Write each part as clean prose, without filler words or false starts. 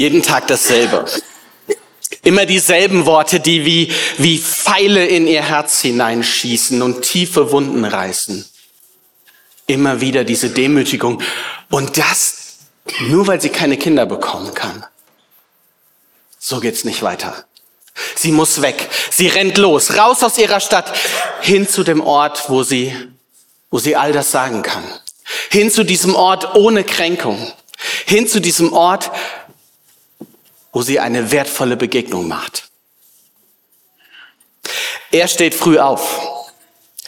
Jeden Tag dasselbe. Immer dieselben Worte, die wie Pfeile in ihr Herz hineinschießen und tiefe Wunden reißen. Immer wieder diese Demütigung. Und das nur, weil sie keine Kinder bekommen kann. So geht's nicht weiter. Sie muss weg. Sie rennt los, raus aus ihrer Stadt, hin zu dem Ort, wo sie all das sagen kann. Hin zu diesem Ort ohne Kränkung. Hin zu diesem Ort, wo sie eine wertvolle Begegnung macht. Er steht früh auf.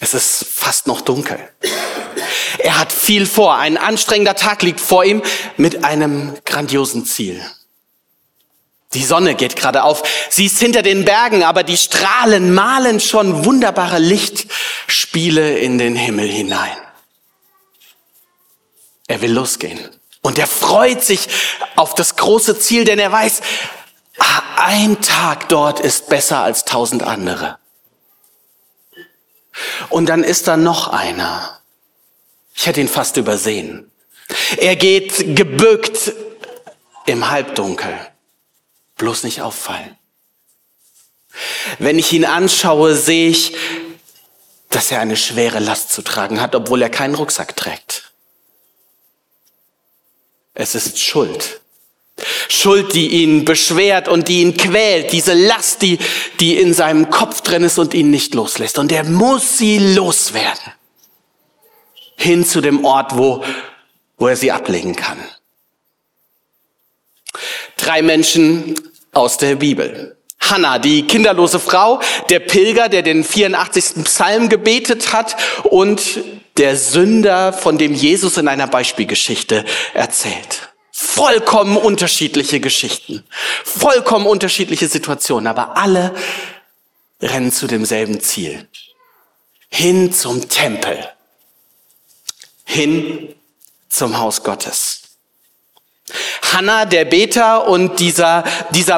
Es ist fast noch dunkel. Er hat viel vor. Ein anstrengender Tag liegt vor ihm mit einem grandiosen Ziel. Die Sonne geht gerade auf. Sie ist hinter den Bergen, aber die Strahlen malen schon wunderbare Lichtspiele in den Himmel hinein. Er will losgehen. Und er freut sich auf das große Ziel, denn er weiß, ein Tag dort ist besser als 1000 andere. Und dann ist da noch einer. Ich hätte ihn fast übersehen. Er geht gebückt im Halbdunkel. Bloß nicht auffallen. Wenn ich ihn anschaue, sehe ich, dass er eine schwere Last zu tragen hat, obwohl er keinen Rucksack trägt. Es ist Schuld. Schuld, die ihn beschwert und die ihn quält. Diese Last, die in seinem Kopf drin ist und ihn nicht loslässt. Und er muss sie loswerden. Hin zu dem Ort, wo er sie ablegen kann. 3 Menschen aus der Bibel. Hannah, die kinderlose Frau, der Pilger, der den 84. Psalm gebetet hat und der Sünder, von dem Jesus in einer Beispielgeschichte erzählt. Vollkommen unterschiedliche Geschichten, vollkommen unterschiedliche Situationen, aber alle rennen zu demselben Ziel. Hin zum Tempel, hin zum Haus Gottes. Hannah, der Beter und dieser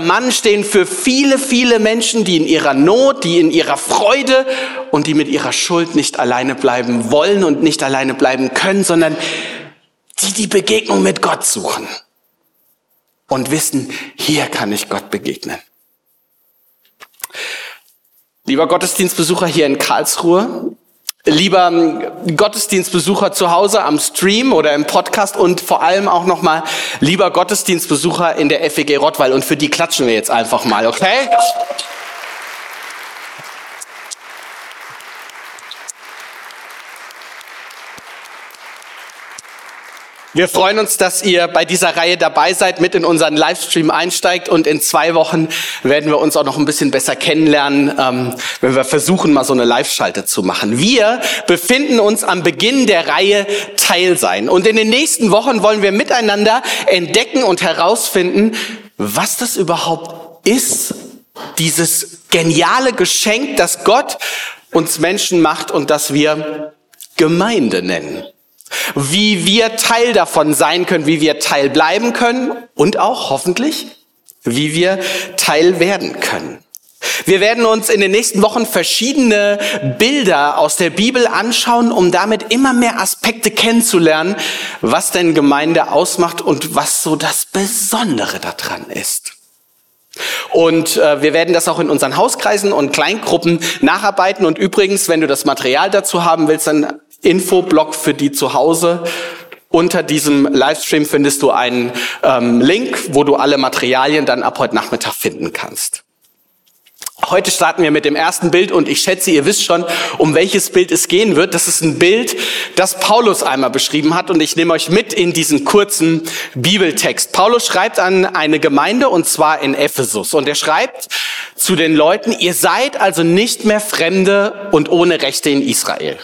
Mann stehen für viele, viele Menschen, die in ihrer Not, die in ihrer Freude und die mit ihrer Schuld nicht alleine bleiben wollen und nicht alleine bleiben können, sondern die Begegnung mit Gott suchen und wissen, hier kann ich Gott begegnen. Lieber Gottesdienstbesucher hier in Karlsruhe, lieber Gottesdienstbesucher zu Hause am Stream oder im Podcast und vor allem auch nochmal lieber Gottesdienstbesucher in der FEG Rottweil. Und für die klatschen wir jetzt einfach mal, okay? Wir freuen uns, dass ihr bei dieser Reihe dabei seid, mit in unseren Livestream einsteigt und in 2 Wochen werden wir uns auch noch ein bisschen besser kennenlernen, wenn wir versuchen, mal so eine Live-Schalte zu machen. Wir befinden uns am Beginn der Reihe Teil sein und in den nächsten Wochen wollen wir miteinander entdecken und herausfinden, was das überhaupt ist, dieses geniale Geschenk, das Gott uns Menschen macht und das wir Gemeinde nennen. Wie wir Teil davon sein können, wie wir Teil bleiben können und auch hoffentlich, wie wir Teil werden können. Wir werden uns in den nächsten Wochen verschiedene Bilder aus der Bibel anschauen, um damit immer mehr Aspekte kennenzulernen, was denn Gemeinde ausmacht und was so das Besondere daran ist. Und wir werden das auch in unseren Hauskreisen und Kleingruppen nacharbeiten. Und übrigens, wenn du das Material dazu haben willst, dann Infoblog für die zu Hause. Unter diesem Livestream findest du einen Link, wo du alle Materialien dann ab heute Nachmittag finden kannst. Heute starten wir mit dem ersten Bild und ich schätze, ihr wisst schon, um welches Bild es gehen wird. Das ist ein Bild, das Paulus einmal beschrieben hat und ich nehme euch mit in diesen kurzen Bibeltext. Paulus schreibt an eine Gemeinde und zwar in Ephesus und er schreibt zu den Leuten, ihr seid also nicht mehr Fremde und ohne Rechte in Israel.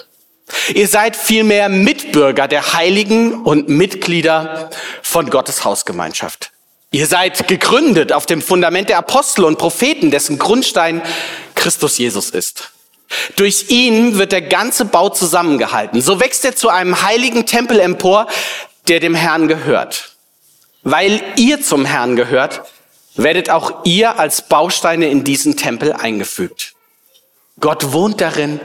Ihr seid vielmehr Mitbürger der Heiligen und Mitglieder von Gottes Hausgemeinschaft. Ihr seid gegründet auf dem Fundament der Apostel und Propheten, dessen Grundstein Christus Jesus ist. Durch ihn wird der ganze Bau zusammengehalten. So wächst er zu einem heiligen Tempel empor, der dem Herrn gehört. Weil ihr zum Herrn gehört, werdet auch ihr als Bausteine in diesen Tempel eingefügt. Gott wohnt darin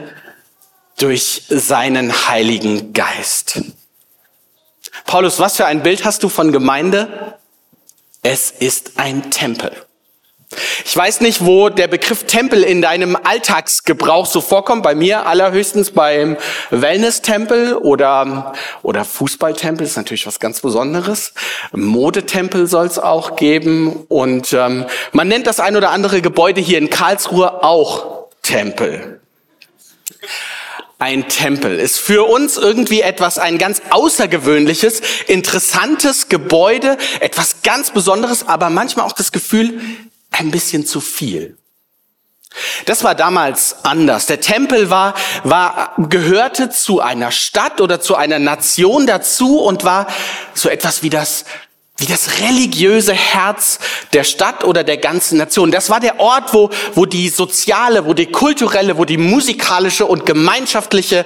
durch seinen Heiligen Geist. Paulus, was für ein Bild hast du von Gemeinde? Es ist ein Tempel. Ich weiß nicht, wo der Begriff Tempel in deinem Alltagsgebrauch so vorkommt. Bei mir allerhöchstens beim Wellness-Tempel oder Fußballtempel ist natürlich was ganz Besonderes. Modetempel soll es auch geben. Und man nennt das ein oder andere Gebäude hier in Karlsruhe auch Tempel. Ein Tempel ist für uns irgendwie etwas, ein ganz außergewöhnliches, interessantes Gebäude, etwas ganz Besonderes, aber manchmal auch das Gefühl, ein bisschen zu viel. Das war damals anders. Der Tempel gehörte zu einer Stadt oder zu einer Nation dazu und war so etwas wie das religiöse Herz der Stadt oder der ganzen Nation. Das war der Ort, wo die soziale, wo die kulturelle, wo die musikalische und gemeinschaftliche,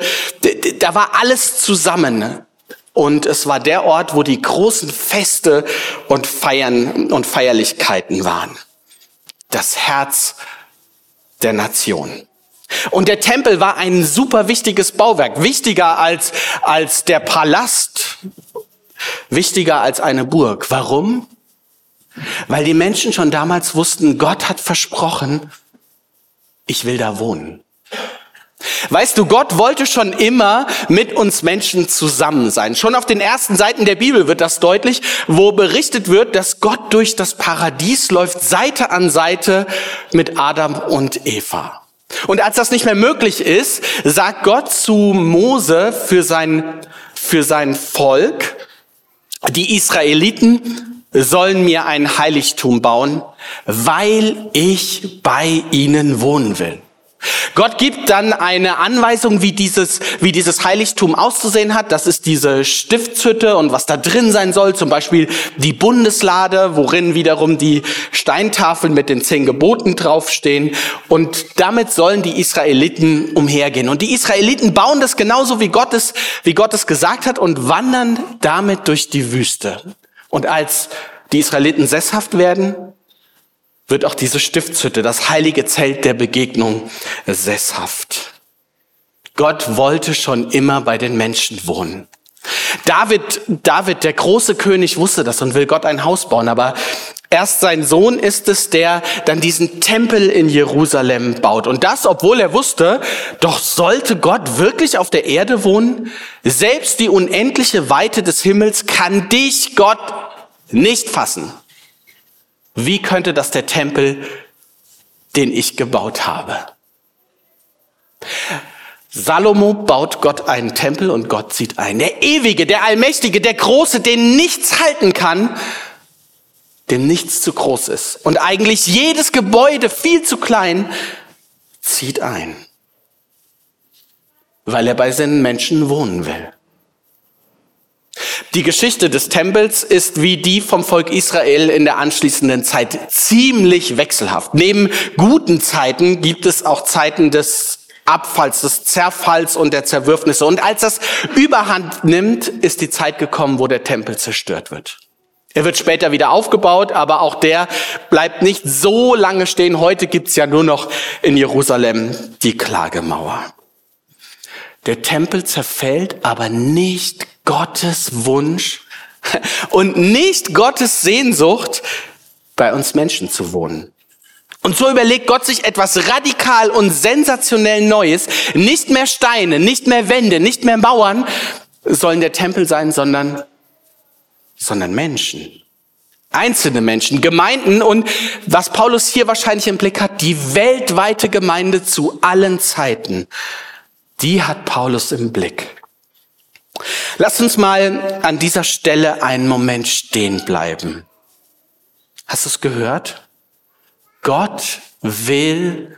da war alles zusammen. Und es war der Ort, wo die großen Feste und Feiern und Feierlichkeiten waren. Das Herz der Nation. Und der Tempel war ein super wichtiges Bauwerk, wichtiger als der Palast, wichtiger als eine Burg. Warum? Weil die Menschen schon damals wussten, Gott hat versprochen, ich will da wohnen. Weißt du, Gott wollte schon immer mit uns Menschen zusammen sein. Schon auf den ersten Seiten der Bibel wird das deutlich, wo berichtet wird, dass Gott durch das Paradies läuft, Seite an Seite mit Adam und Eva. Und als das nicht mehr möglich ist, sagt Gott zu Mose für sein Volk, die Israeliten sollen mir ein Heiligtum bauen, weil ich bei ihnen wohnen will. Gott gibt dann eine Anweisung, wie dieses Heiligtum auszusehen hat. Das ist diese Stiftshütte und was da drin sein soll. Zum Beispiel die Bundeslade, worin wiederum die Steintafeln mit den 10 Geboten draufstehen. Und damit sollen die Israeliten umhergehen. Und die Israeliten bauen das genauso, wie Gott es gesagt hat und wandern damit durch die Wüste. Und als die Israeliten sesshaft werden, wird auch diese Stiftshütte, das heilige Zelt der Begegnung, sesshaft. Gott wollte schon immer bei den Menschen wohnen. David, der große König, wusste das und will Gott ein Haus bauen. Aber erst sein Sohn ist es, der dann diesen Tempel in Jerusalem baut. Und das, obwohl er wusste, doch sollte Gott wirklich auf der Erde wohnen? Selbst die unendliche Weite des Himmels kann dich, Gott, nicht fassen. Wie könnte das der Tempel, den ich gebaut habe? Salomo baut Gott einen Tempel und Gott zieht ein. Der Ewige, der Allmächtige, der Große, den nichts halten kann, dem nichts zu groß ist. Und eigentlich jedes Gebäude viel zu klein, zieht ein. Weil er bei seinen Menschen wohnen will. Die Geschichte des Tempels ist wie die vom Volk Israel in der anschließenden Zeit ziemlich wechselhaft. Neben guten Zeiten gibt es auch Zeiten des Abfalls, des Zerfalls und der Zerwürfnisse. Und als das Überhand nimmt, ist die Zeit gekommen, wo der Tempel zerstört wird. Er wird später wieder aufgebaut, aber auch der bleibt nicht so lange stehen. Heute gibt's ja nur noch in Jerusalem die Klagemauer. Der Tempel zerfällt, aber nicht Gottes Wunsch und nicht Gottes Sehnsucht, bei uns Menschen zu wohnen. Und so überlegt Gott sich etwas radikal und sensationell Neues. Nicht mehr Steine, nicht mehr Wände, nicht mehr Mauern sollen der Tempel sein, sondern Menschen. Einzelne Menschen, Gemeinden und was Paulus hier wahrscheinlich im Blick hat, die weltweite Gemeinde zu allen Zeiten. Die hat Paulus im Blick. Lass uns mal an dieser Stelle einen Moment stehen bleiben. Hast du es gehört? Gott will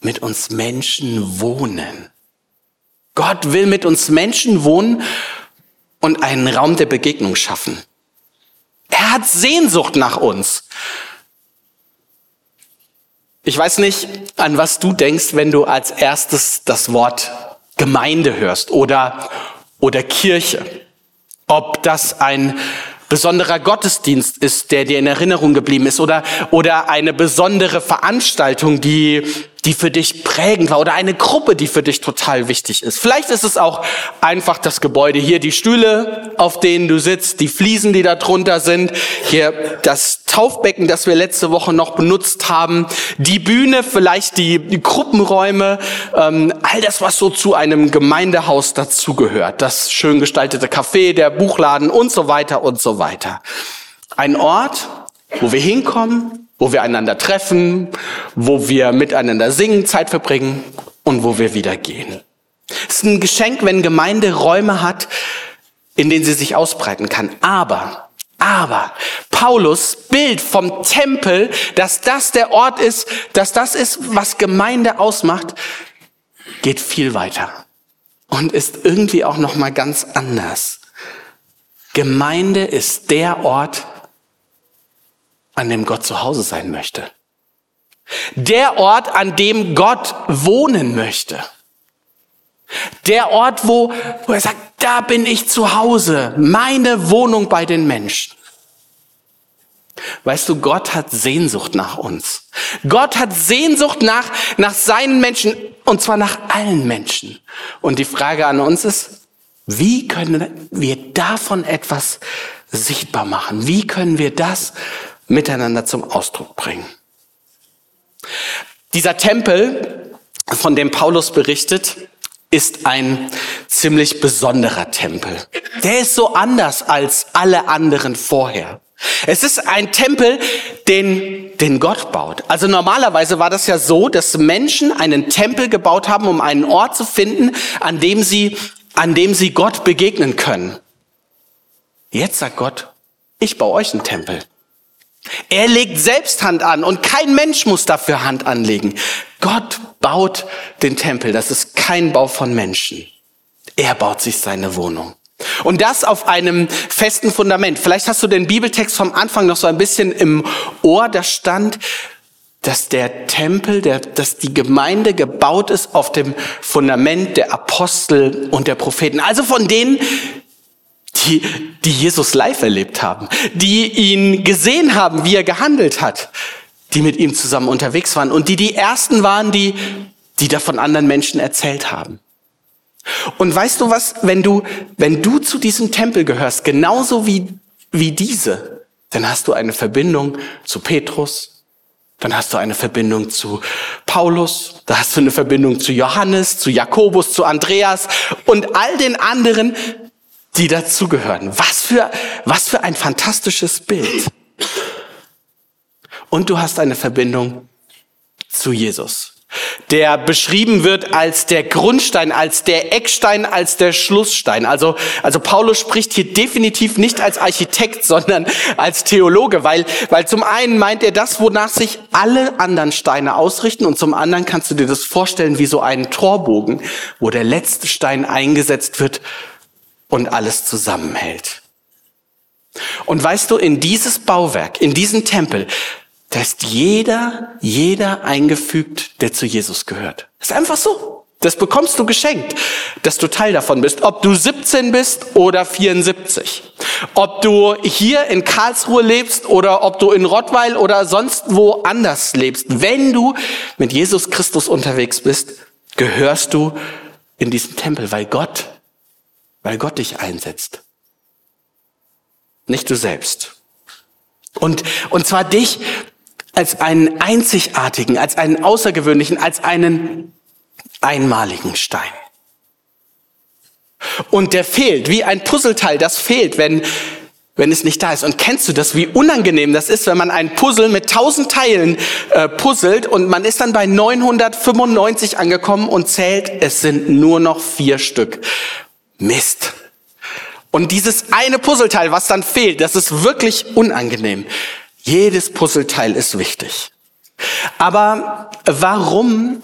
mit uns Menschen wohnen. Gott will mit uns Menschen wohnen und einen Raum der Begegnung schaffen. Er hat Sehnsucht nach uns. Ich weiß nicht, an was du denkst, wenn du als erstes das Wort Gemeinde hörst oder Kirche. Ob das ein besonderer Gottesdienst ist, der dir in Erinnerung geblieben ist, oder eine besondere Veranstaltung, die die für dich prägend war oder eine Gruppe, die für dich total wichtig ist. Vielleicht ist es auch einfach das Gebäude hier, die Stühle, auf denen du sitzt, die Fliesen, die da drunter sind, hier das Taufbecken, das wir letzte Woche noch benutzt haben, die Bühne, vielleicht die Gruppenräume, all das, was so zu einem Gemeindehaus dazugehört, das schön gestaltete Café, der Buchladen und so weiter und so weiter. Ein Ort, wo wir hinkommen, wo wir einander treffen, wo wir miteinander singen, Zeit verbringen und wo wir wieder gehen. Es ist ein Geschenk, wenn Gemeinde Räume hat, in denen sie sich ausbreiten kann. Aber Paulus Bild vom Tempel, dass das der Ort ist, dass das ist, was Gemeinde ausmacht, geht viel weiter und ist irgendwie auch noch mal ganz anders. Gemeinde ist der Ort, an dem Gott zu Hause sein möchte. Der Ort, an dem Gott wohnen möchte. Der Ort, wo er sagt, da bin ich zu Hause, meine Wohnung bei den Menschen. Weißt du, Gott hat Sehnsucht nach uns. Gott hat Sehnsucht nach seinen Menschen, und zwar nach allen Menschen. Und die Frage an uns ist, wie können wir davon etwas sichtbar machen? Wie können wir das miteinander zum Ausdruck bringen? Dieser Tempel, von dem Paulus berichtet, ist ein ziemlich besonderer Tempel. Der ist so anders als alle anderen vorher. Es ist ein Tempel, den Gott baut. Also normalerweise war das ja so, dass Menschen einen Tempel gebaut haben, um einen Ort zu finden, an dem sie Gott begegnen können. Jetzt sagt Gott, ich baue euch einen Tempel. Er legt selbst Hand an und kein Mensch muss dafür Hand anlegen. Gott baut den Tempel, das ist kein Bau von Menschen. Er baut sich seine Wohnung. Und das auf einem festen Fundament. Vielleicht hast du den Bibeltext vom Anfang noch so ein bisschen im Ohr, da stand, dass der Tempel, dass die Gemeinde gebaut ist auf dem Fundament der Apostel und der Propheten. Also von denen, die Jesus live erlebt haben, die ihn gesehen haben, wie er gehandelt hat, die mit ihm zusammen unterwegs waren und die ersten waren, die davon anderen Menschen erzählt haben. Und weißt du was, wenn du zu diesem Tempel gehörst, genauso wie diese, dann hast du eine Verbindung zu Petrus, dann hast du eine Verbindung zu Paulus, da hast du eine Verbindung zu Johannes, zu Jakobus, zu Andreas und all den anderen, die dazugehören. Was für ein fantastisches Bild. Und du hast eine Verbindung zu Jesus, der beschrieben wird als der Grundstein, als der Eckstein, als der Schlussstein. Also Paulus spricht hier definitiv nicht als Architekt, sondern als Theologe, weil zum einen meint er das, wonach sich alle anderen Steine ausrichten, und zum anderen kannst du dir das vorstellen wie so einen Torbogen, wo der letzte Stein eingesetzt wird und alles zusammenhält. Und weißt du, in dieses Bauwerk, in diesen Tempel, da ist jeder eingefügt, der zu Jesus gehört. Das ist einfach so. Das bekommst du geschenkt, dass du Teil davon bist. Ob du 17 bist oder 74. Ob du hier in Karlsruhe lebst oder ob du in Rottweil oder sonst wo anders lebst. Wenn du mit Jesus Christus unterwegs bist, gehörst du in diesen Tempel, weil Gott dich einsetzt. Nicht du selbst. Und zwar dich als einen einzigartigen, als einen außergewöhnlichen, als einen einmaligen Stein. Und der fehlt, wie ein Puzzleteil, das fehlt, wenn es nicht da ist. Und kennst du das, wie unangenehm das ist, wenn man ein Puzzle mit 1000 Teilen puzzelt und man ist dann bei 995 angekommen und zählt, es sind nur noch 4 Stück. Mist. Und dieses eine Puzzleteil, was dann fehlt, das ist wirklich unangenehm. Jedes Puzzleteil ist wichtig. Aber warum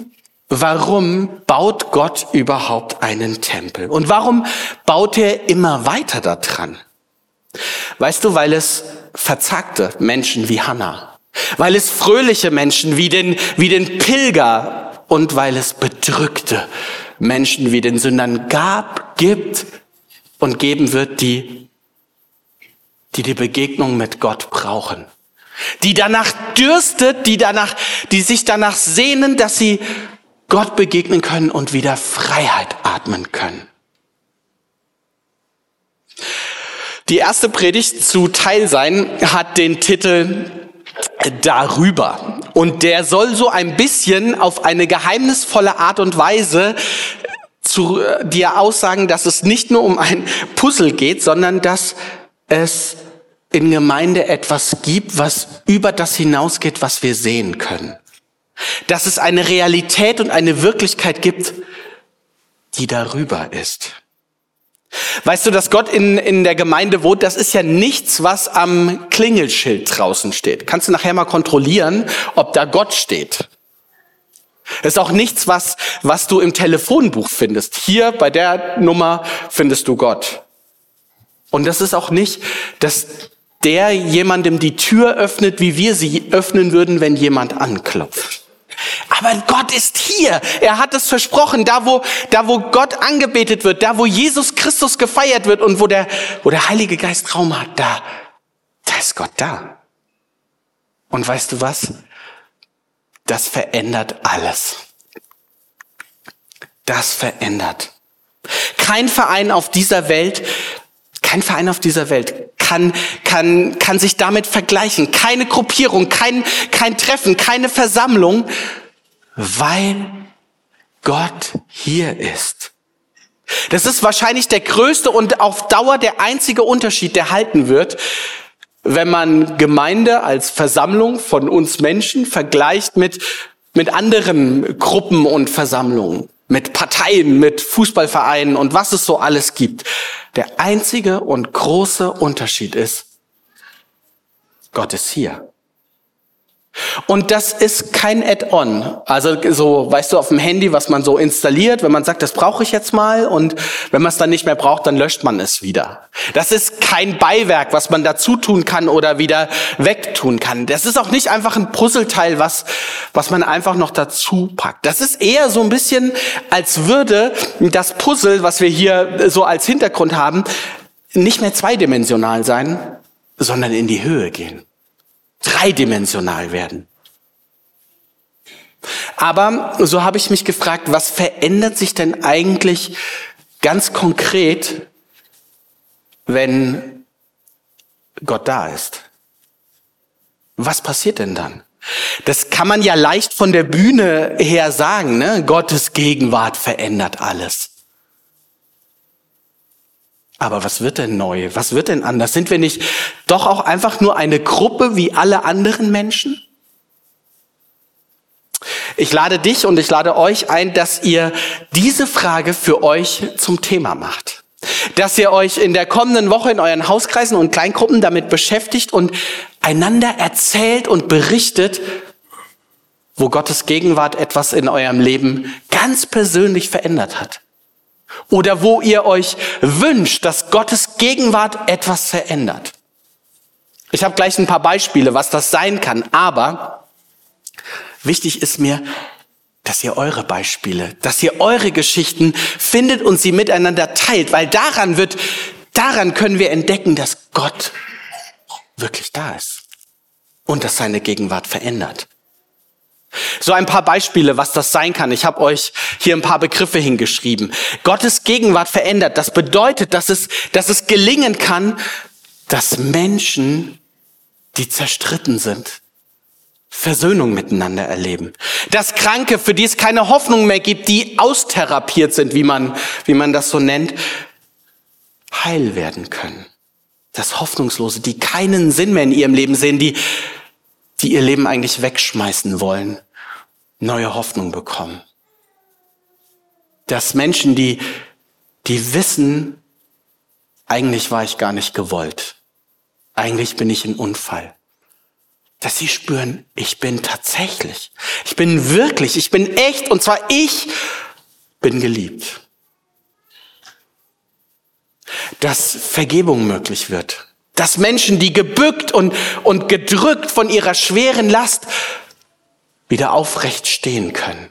baut Gott überhaupt einen Tempel? Und warum baut er immer weiter da dran? Weißt du, weil es verzagte Menschen wie Hannah, weil es fröhliche Menschen wie den Pilger und weil es bedrückte Menschen wie den Sündern gab, gibt und geben wird, die die Begegnung mit Gott brauchen, die danach dürstet, die sich danach sehnen, dass sie Gott begegnen können und wieder Freiheit atmen können. Die erste Predigt zu Teilsein hat den Titel Darüber. Und der soll so ein bisschen auf eine geheimnisvolle Art und Weise zu dir aussagen, dass es nicht nur um ein Puzzle geht, sondern dass es in Gemeinde etwas gibt, was über das hinausgeht, was wir sehen können. Dass es eine Realität und eine Wirklichkeit gibt, die darüber ist. Weißt du, dass Gott in der Gemeinde wohnt, das ist ja nichts, was am Klingelschild draußen steht. Kannst du nachher mal kontrollieren, ob da Gott steht. Das ist auch nichts, was du im Telefonbuch findest. Hier bei der Nummer findest du Gott. Und das ist auch nicht, dass der jemandem die Tür öffnet, wie wir sie öffnen würden, wenn jemand anklopft. Aber Gott ist hier. Er hat es versprochen. Da wo Gott angebetet wird, da wo Jesus Christus gefeiert wird und wo der Heilige Geist Raum hat, da ist Gott da. Und weißt du was? Das verändert alles. Das verändert. Kein Verein auf dieser Welt kann sich damit vergleichen. Keine Gruppierung, kein Treffen, keine Versammlung, weil Gott hier ist. Das ist wahrscheinlich der größte und auf Dauer der einzige Unterschied, der halten wird, wenn man Gemeinde als Versammlung von uns Menschen vergleicht mit anderen Gruppen und Versammlungen, mit Parteien, mit Fußballvereinen und was es so alles gibt. Der einzige und große Unterschied ist, Gott ist hier. Und das ist kein Add-on. Also so, weißt du, auf dem Handy, was man so installiert, wenn man sagt, das brauche ich jetzt mal, und wenn man es dann nicht mehr braucht, dann löscht man es wieder. Das ist kein Beiwerk, was man dazu tun kann oder wieder wegtun kann. Das ist auch nicht einfach ein Puzzleteil, was man einfach noch dazu packt. Das ist eher so ein bisschen, als würde das Puzzle, was wir hier so als Hintergrund haben, nicht mehr zweidimensional sein, sondern in die Höhe gehen. Dreidimensional werden. Aber so habe ich mich gefragt, was verändert sich denn eigentlich ganz konkret, wenn Gott da ist? Was passiert denn dann? Das kann man ja leicht von der Bühne her sagen, ne? Gottes Gegenwart verändert alles. Aber was wird denn neu? Was wird denn anders? Sind wir nicht doch auch einfach nur eine Gruppe wie alle anderen Menschen? Ich lade dich und ich lade euch ein, dass ihr diese Frage für euch zum Thema macht. Dass ihr euch in der kommenden Woche in euren Hauskreisen und Kleingruppen damit beschäftigt und einander erzählt und berichtet, wo Gottes Gegenwart etwas in eurem Leben ganz persönlich verändert hat. Oder wo ihr euch wünscht, dass Gottes Gegenwart etwas verändert. Ich habe gleich ein paar Beispiele, was das sein kann. Aber wichtig ist mir, dass ihr eure Beispiele, dass ihr eure Geschichten findet und sie miteinander teilt. Weil daran können wir entdecken, dass Gott wirklich da ist. Und dass seine Gegenwart verändert. So ein paar Beispiele, was das sein kann. Ich habe euch hier ein paar Begriffe hingeschrieben. Gottes Gegenwart verändert. Das bedeutet, dass es gelingen kann, dass Menschen, die zerstritten sind, Versöhnung miteinander erleben. Dass Kranke, für die es keine Hoffnung mehr gibt, die austherapiert sind, wie man das so nennt, heil werden können. Dass Hoffnungslose, die keinen Sinn mehr in ihrem Leben sehen, die ihr Leben eigentlich wegschmeißen wollen, neue Hoffnung bekommen. Dass Menschen, die wissen, eigentlich war ich gar nicht gewollt. Eigentlich bin ich ein Unfall. Dass sie spüren, ich bin tatsächlich. Ich bin wirklich, ich bin echt, und zwar ich bin geliebt. Dass Vergebung möglich wird. Dass Menschen, die gebückt und gedrückt von ihrer schweren Last, wieder aufrecht stehen können.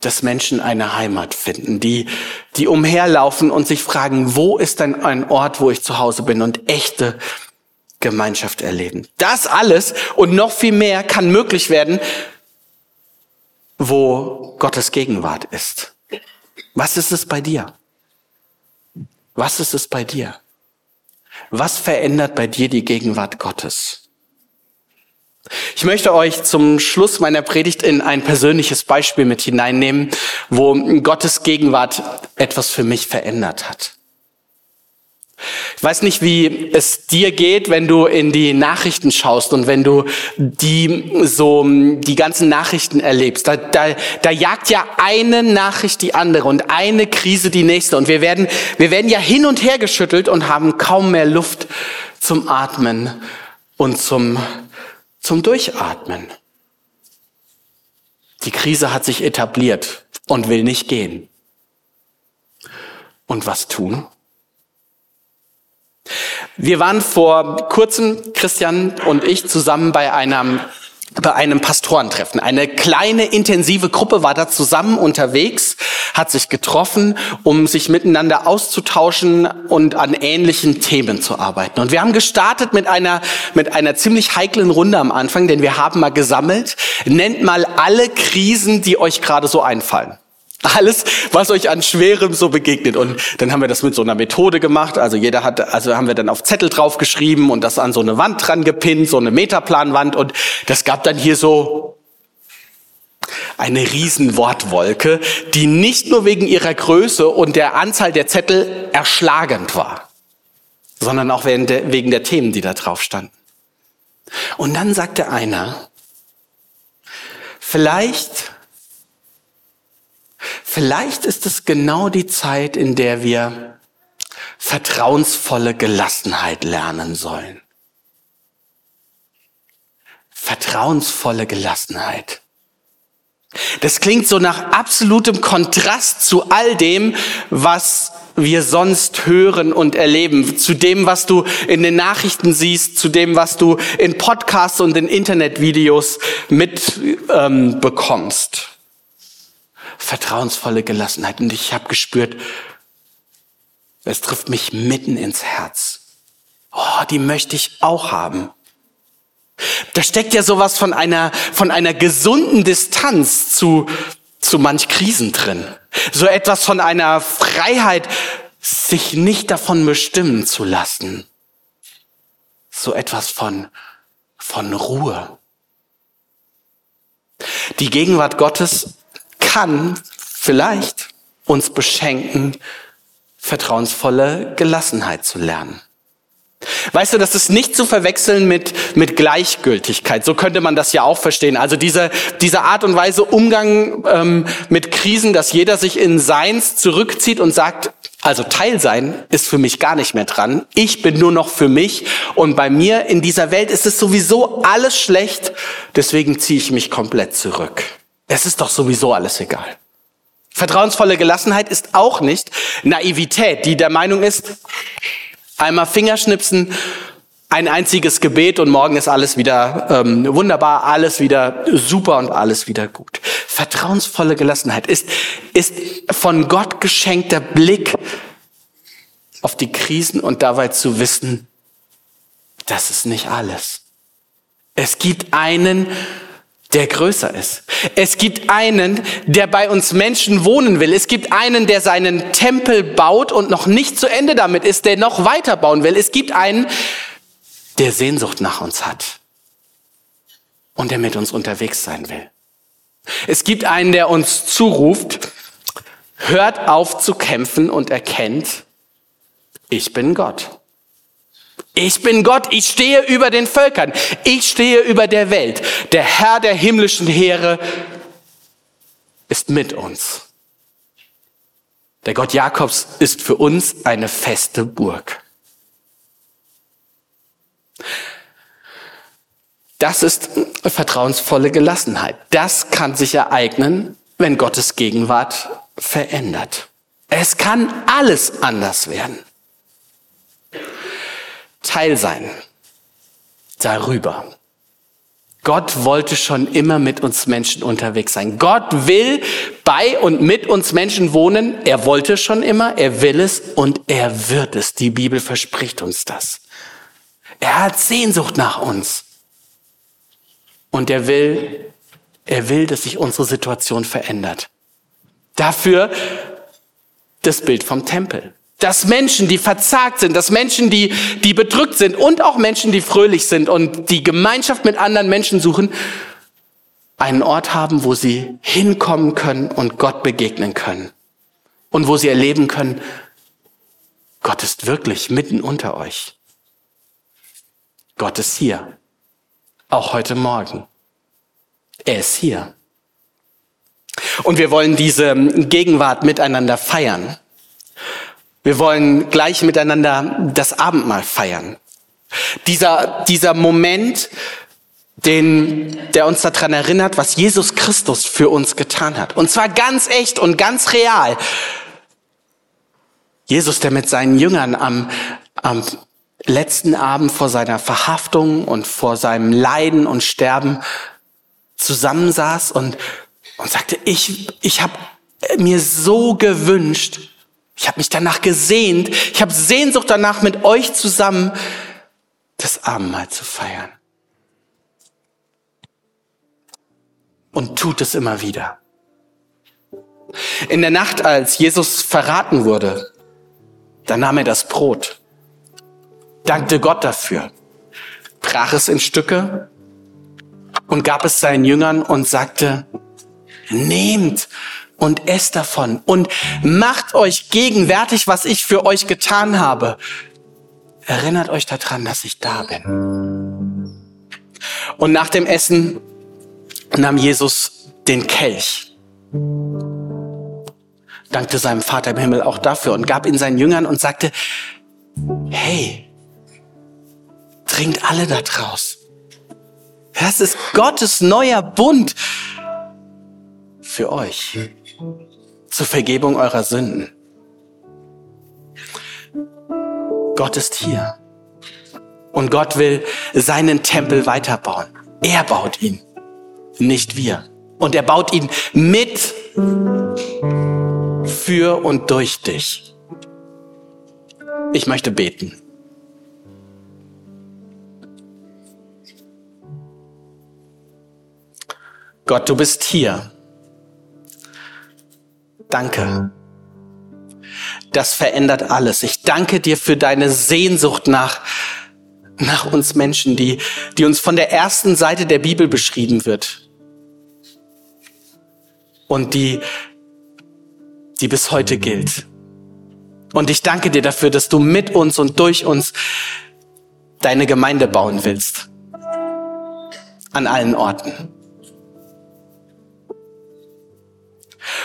Dass Menschen eine Heimat finden, die umherlaufen und sich fragen, wo ist denn ein Ort, wo ich zu Hause bin, und echte Gemeinschaft erleben. Das alles und noch viel mehr kann möglich werden, wo Gottes Gegenwart ist. Was ist es bei dir? Was ist es bei dir? Was verändert bei dir die Gegenwart Gottes? Ich möchte euch zum Schluss meiner Predigt in ein persönliches Beispiel mit hineinnehmen, wo Gottes Gegenwart etwas für mich verändert hat. Ich weiß nicht, wie es dir geht, wenn du in die Nachrichten schaust und wenn du die ganzen Nachrichten erlebst. Da jagt ja eine Nachricht die andere und eine Krise die nächste. Und wir werden ja hin und her geschüttelt und haben kaum mehr Luft zum Atmen und zum Durchatmen. Die Krise hat sich etabliert und will nicht gehen. Und was tun? Wir waren vor kurzem, Christian und ich, zusammen bei einem Pastorentreffen. Eine kleine, intensive Gruppe war da zusammen unterwegs, hat sich getroffen, um sich miteinander auszutauschen und an ähnlichen Themen zu arbeiten. Und wir haben gestartet mit einer ziemlich heiklen Runde am Anfang, denn wir haben mal gesammelt, nennt mal alle Krisen, die euch gerade so einfallen. Alles, was euch an Schwerem so begegnet. Und dann haben wir das mit so einer Methode gemacht. Also haben wir dann auf Zettel draufgeschrieben und das an so eine Wand dran gepinnt, so eine Metaplanwand. Und das gab dann hier so eine riesen Wortwolke, die nicht nur wegen ihrer Größe und der Anzahl der Zettel erschlagend war, sondern auch wegen der Themen, die da drauf standen. Und dann sagte einer, Vielleicht ist es genau die Zeit, in der wir vertrauensvolle Gelassenheit lernen sollen. Vertrauensvolle Gelassenheit. Das klingt so nach absolutem Kontrast zu all dem, was wir sonst hören und erleben. Zu dem, was du in den Nachrichten siehst, zu dem, was du in Podcasts und in Internetvideos mitbekommst. Vertrauensvolle Gelassenheit. Und ich habe gespürt, es trifft mich mitten ins Herz. Oh, die möchte ich auch haben. Da steckt ja sowas von einer gesunden Distanz zu manch Krisen drin. So etwas von einer Freiheit, sich nicht davon bestimmen zu lassen. So etwas von Ruhe. Die Gegenwart Gottes kann vielleicht uns beschenken, vertrauensvolle Gelassenheit zu lernen. Weißt du, das ist nicht zu verwechseln mit Gleichgültigkeit. So könnte man das ja auch verstehen. Also diese Art und Weise Umgang mit Krisen, dass jeder sich in Seins zurückzieht und sagt, also Teilsein ist für mich gar nicht mehr dran. Ich bin nur noch für mich. Und bei mir in dieser Welt ist es sowieso alles schlecht. Deswegen ziehe ich mich komplett zurück. Es ist doch sowieso alles egal. Vertrauensvolle Gelassenheit ist auch nicht Naivität, die der Meinung ist, einmal Fingerschnipsen, ein einziges Gebet und morgen ist alles wieder wunderbar, alles wieder super und alles wieder gut. Vertrauensvolle Gelassenheit ist von Gott geschenkter Blick auf die Krisen und dabei zu wissen, das ist nicht alles. Es gibt einen, der größer ist. Es gibt einen, der bei uns Menschen wohnen will. Es gibt einen, der seinen Tempel baut und noch nicht zu Ende damit ist, der noch weiter bauen will. Es gibt einen, der Sehnsucht nach uns hat und der mit uns unterwegs sein will. Es gibt einen, der uns zuruft, hört auf zu kämpfen und erkennt, ich bin Gott. Ich bin Gott, ich stehe über den Völkern, ich stehe über der Welt. Der Herr der himmlischen Heere ist mit uns. Der Gott Jakobs ist für uns eine feste Burg. Das ist vertrauensvolle Gelassenheit. Das kann sich ereignen, wenn Gottes Gegenwart verändert. Es kann alles anders werden. Teil sein darüber. Gott wollte schon immer mit uns Menschen unterwegs sein. Gott will bei und mit uns Menschen wohnen. Er wollte schon immer, er will es und er wird es. Die Bibel verspricht uns das. Er hat Sehnsucht nach uns. Und er will, dass sich unsere Situation verändert. Dafür das Bild vom Tempel. Dass Menschen, die verzagt sind, dass Menschen, die bedrückt sind und auch Menschen, die fröhlich sind und die Gemeinschaft mit anderen Menschen suchen, einen Ort haben, wo sie hinkommen können und Gott begegnen können. Und wo sie erleben können, Gott ist wirklich mitten unter euch. Gott ist hier. Auch heute Morgen. Er ist hier. Und wir wollen diese Gegenwart miteinander feiern. Wir wollen gleich miteinander das Abendmahl feiern. Dieser Moment, der uns daran erinnert, was Jesus Christus für uns getan hat. Und zwar ganz echt und ganz real. Jesus, der mit seinen Jüngern am letzten Abend vor seiner Verhaftung und vor seinem Leiden und Sterben zusammensaß und sagte, ich habe mir so gewünscht, ich habe mich danach gesehnt, ich habe Sehnsucht danach, mit euch zusammen das Abendmahl zu feiern. Und tut es immer wieder. In der Nacht, als Jesus verraten wurde, da nahm er das Brot, dankte Gott dafür, brach es in Stücke und gab es seinen Jüngern und sagte, nehmt und esst davon und macht euch gegenwärtig, was ich für euch getan habe. Erinnert euch daran, dass ich da bin. Und nach dem Essen nahm Jesus den Kelch, dankte seinem Vater im Himmel auch dafür und gab ihn seinen Jüngern und sagte, hey, trinkt alle da draus. Das ist Gottes neuer Bund für euch zur Vergebung eurer Sünden. Gott ist hier und Gott will seinen Tempel weiterbauen. Er baut ihn, nicht wir. Und er baut ihn mit, für und durch dich. Ich möchte beten. Gott, du bist hier. Danke. Das verändert alles. Ich danke dir für deine Sehnsucht nach uns Menschen, die uns von der ersten Seite der Bibel beschrieben wird. Und die bis heute gilt. Und ich danke dir dafür, dass du mit uns und durch uns deine Gemeinde bauen willst. An allen Orten.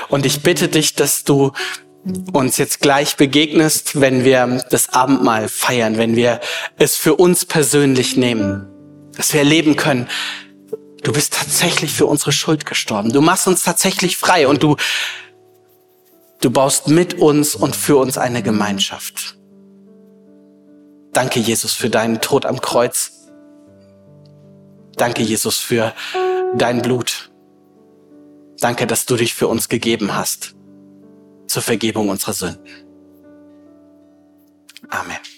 Und ich bitte dich, dass du uns jetzt gleich begegnest, wenn wir das Abendmahl feiern, wenn wir es für uns persönlich nehmen, dass wir erleben können, du bist tatsächlich für unsere Schuld gestorben. Du machst uns tatsächlich frei und du baust mit uns und für uns eine Gemeinschaft. Danke, Jesus, für deinen Tod am Kreuz. Danke, Jesus, für dein Blut. Danke, dass du dich für uns gegeben hast, zur Vergebung unserer Sünden. Amen.